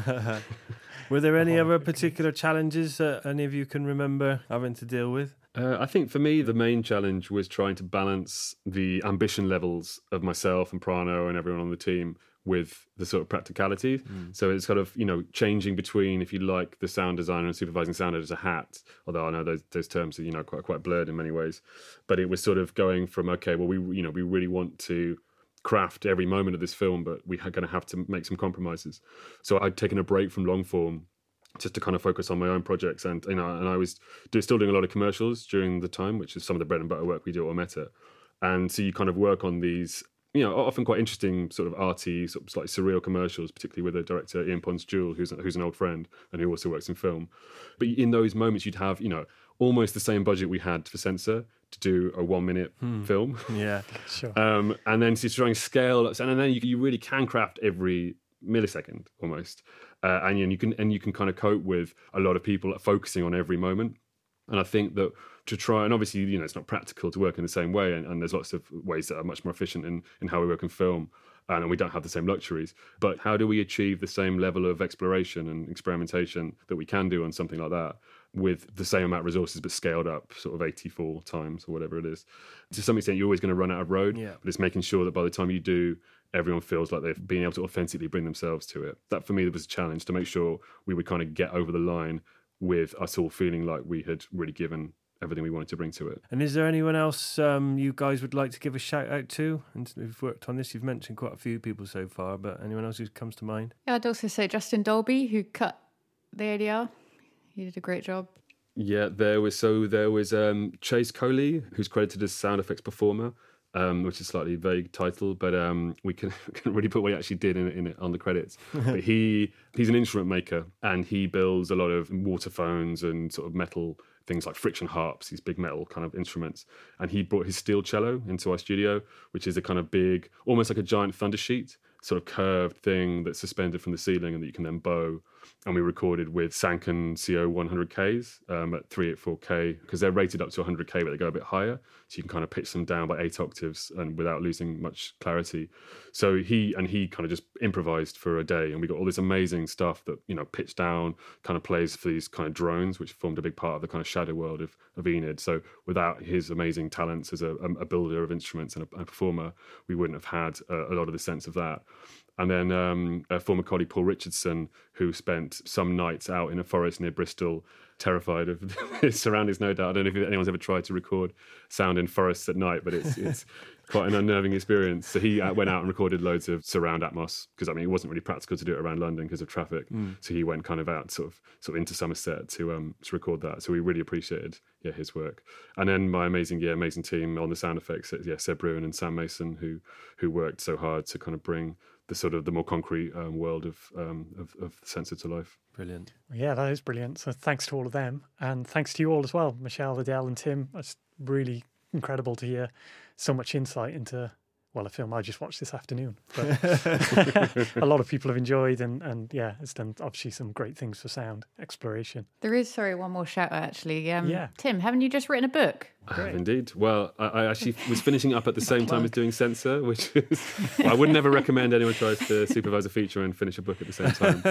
Were there any other particular challenges that any of you can remember having to deal with? Uh, I think for me, the main challenge was trying to balance the ambition levels of myself and Prano and everyone on the team with the sort of practicality. Mm. So it's kind of, you know, changing between, if you like, the sound designer and supervising sound editor as a hat, although I know those those terms are, you know, quite quite blurred in many ways. But it was sort of going from, okay, well, we, you know, we really want to craft every moment of this film, but we're going to have to make some compromises. So I'd taken a break from long form just to kind of focus on my own projects. And, you know, and I was do, still doing a lot of commercials during the time, which is some of the bread and butter work we do at Ormeta. And so you kind of work on these, you know, often quite interesting sort of arty, sort of slightly surreal commercials, particularly with a director, Ian Pons-Jewell, who's, who's an old friend and who also works in film. But in those moments, you'd have, you know, almost the same budget we had for Censor to do a one-minute hmm. film. Yeah, sure. Um, and then to try and scale up, and then you, you really can craft every millisecond almost. Uh, and, and you can and you can kind of cope with a lot of people focusing on every moment. And I think that to try, and obviously, you know, it's not practical to work in the same way, and, and there's lots of ways that are much more efficient in, in how we work in film, and, and we don't have the same luxuries. But how do we achieve the same level of exploration and experimentation that we can do on something like that with the same amount of resources but scaled up sort of eighty-four times or whatever it is? To some extent, you're always going to run out of road, yeah. But it's making sure that by the time you do, everyone feels like they've been able to authentically bring themselves to it. That, for me, was a challenge to make sure we would kind of get over the line with us all feeling like we had really given everything we wanted to bring to it. And is there anyone else um, you guys would like to give a shout out to? And we've worked on this, you've mentioned quite a few people so far, but anyone else who comes to mind? Yeah, I'd also say Justin Dolby, who cut the A D R. He did a great job. Yeah, there was, so there was um, Chase Coley, who's credited as sound effects performer, um, which is a slightly vague title, but um, we can, can really put what he actually did in, in on the credits. But he he's an instrument maker, and he builds a lot of waterphones and sort of metal things like friction harps, these big metal kind of instruments. And he brought his steel cello into our studio, which is a kind of big, almost like a giant thunder sheet, sort of curved thing that's suspended from the ceiling and that you can then bow. And we recorded with Sanken C O one hundred Ks um, at three eighty-four K, because they're rated up to one hundred K, but they go a bit higher. So you can kind of pitch them down by eight octaves and without losing much clarity. So he and he kind of just improvised for a day, and we got all this amazing stuff that, you know, pitched down, kind of plays for these kind of drones, which formed a big part of the kind of shadow world of, of Enid. So without his amazing talents as a, a builder of instruments and a, a performer, we wouldn't have had a, a lot of the sense of that. And then um, a former colleague, Paul Richardson, who spent some nights out in a forest near Bristol, terrified of his surroundings, no doubt. I don't know if anyone's ever tried to record sound in forests at night, but it's it's quite an unnerving experience. So he went out and recorded loads of surround Atmos, because, I mean, it wasn't really practical to do it around London because of traffic. Mm. So he went kind of out sort of sort of into Somerset to um to record that. So we really appreciated yeah his work. And then my amazing yeah amazing team on the sound effects, yeah Seb Bruin and Sam Mason, who who worked so hard to kind of bring the sort of the more concrete um, world of, um, of of Censor to life. Brilliant. Yeah, that is brilliant. So thanks to all of them, and thanks to you all as well, Michelle, Adele and Tim. It's really incredible to hear so much insight into well, a film I just watched this afternoon. But a lot of people have enjoyed, and, and yeah, it's done obviously some great things for sound exploration. There is, sorry, one more shout out actually. Um, yeah. Tim, haven't you just written a book? I have indeed. Well, I, I actually was finishing up at the same time as doing Censor, which is, well, I would never recommend anyone tries to supervise a feature and finish a book at the same time.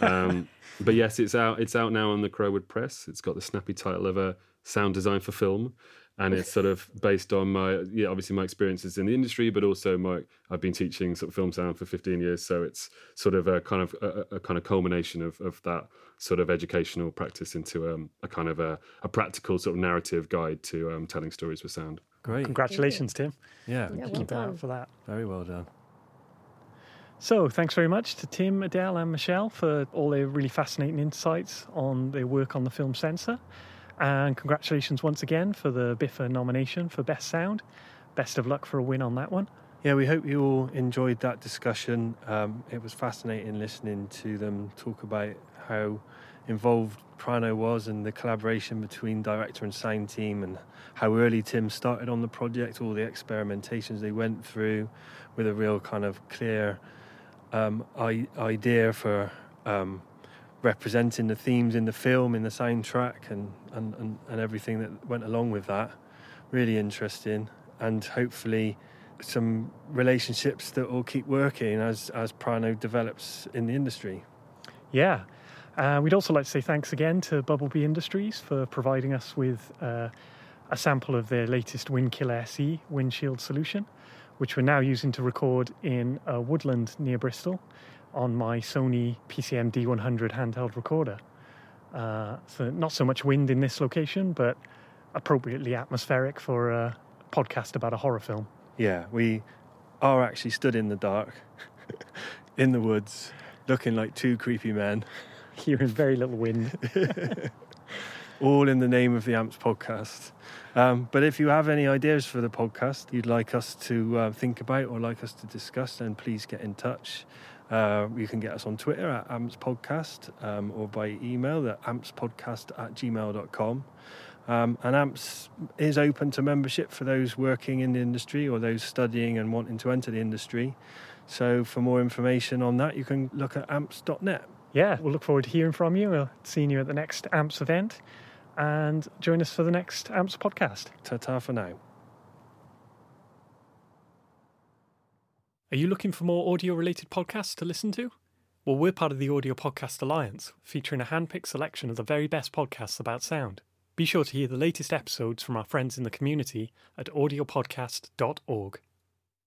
Um, but yes, it's out, it's out now on the Crowwood Press. It's got the snappy title of a Sound Design for Film. And it's sort of based on my, yeah, obviously my experiences in the industry, but also my, I've been teaching sort of film sound for fifteen years. So it's sort of a kind of a, a kind of culmination of, of that sort of educational practice into um, a kind of a, a practical sort of narrative guide to um, telling stories with sound. Great. Congratulations, Tim. Yeah. yeah Keep well out for that. Very well done. So thanks very much to Tim, Adele and Michelle for all their really fascinating insights on their work on the film Censor. And congratulations once again for the B I F A nomination for Best Sound. Best of luck for a win on that one. Yeah, we hope you all enjoyed that discussion. Um, it was fascinating listening to them talk about how involved Prano was and the collaboration between director and sound team, and how early Tim started on the project, all the experimentations they went through with a real kind of clear um, I- idea for... Um, representing the themes in the film, in the soundtrack, and, and, and, and everything that went along with that. Really interesting, and hopefully some relationships that will keep working as, as Prano develops in the industry. Yeah. Uh, we'd also like to say thanks again to Bubblebee Industries for providing us with uh, a sample of their latest Windkiller S E windshield solution, which we're now using to record in a woodland near Bristol on my Sony P C M D one hundred handheld recorder. Uh, so not so much wind in this location, but appropriately atmospheric for a podcast about a horror film. Yeah, we are actually stood in the dark, in the woods, looking like two creepy men. Hearing very little wind. All in the name of the Amps podcast. Um, but if you have any ideas for the podcast you'd like us to uh, think about or like us to discuss, then please get in touch. Uh, you can get us on Twitter at Amps Podcast, um, or by email at amps podcast at gmail dot com. Um, and Amps is open to membership for those working in the industry or those studying and wanting to enter the industry. So for more information on that, you can look at amps dot net. Yeah, we'll look forward to hearing from you. We'll see you at the next Amps event, and join us for the next Amps podcast. Ta-ta for now. Are you looking for more audio-related podcasts to listen to? Well, we're part of the Audio Podcast Alliance, featuring a hand-picked selection of the very best podcasts about sound. Be sure to hear the latest episodes from our friends in the community at audio podcast dot org.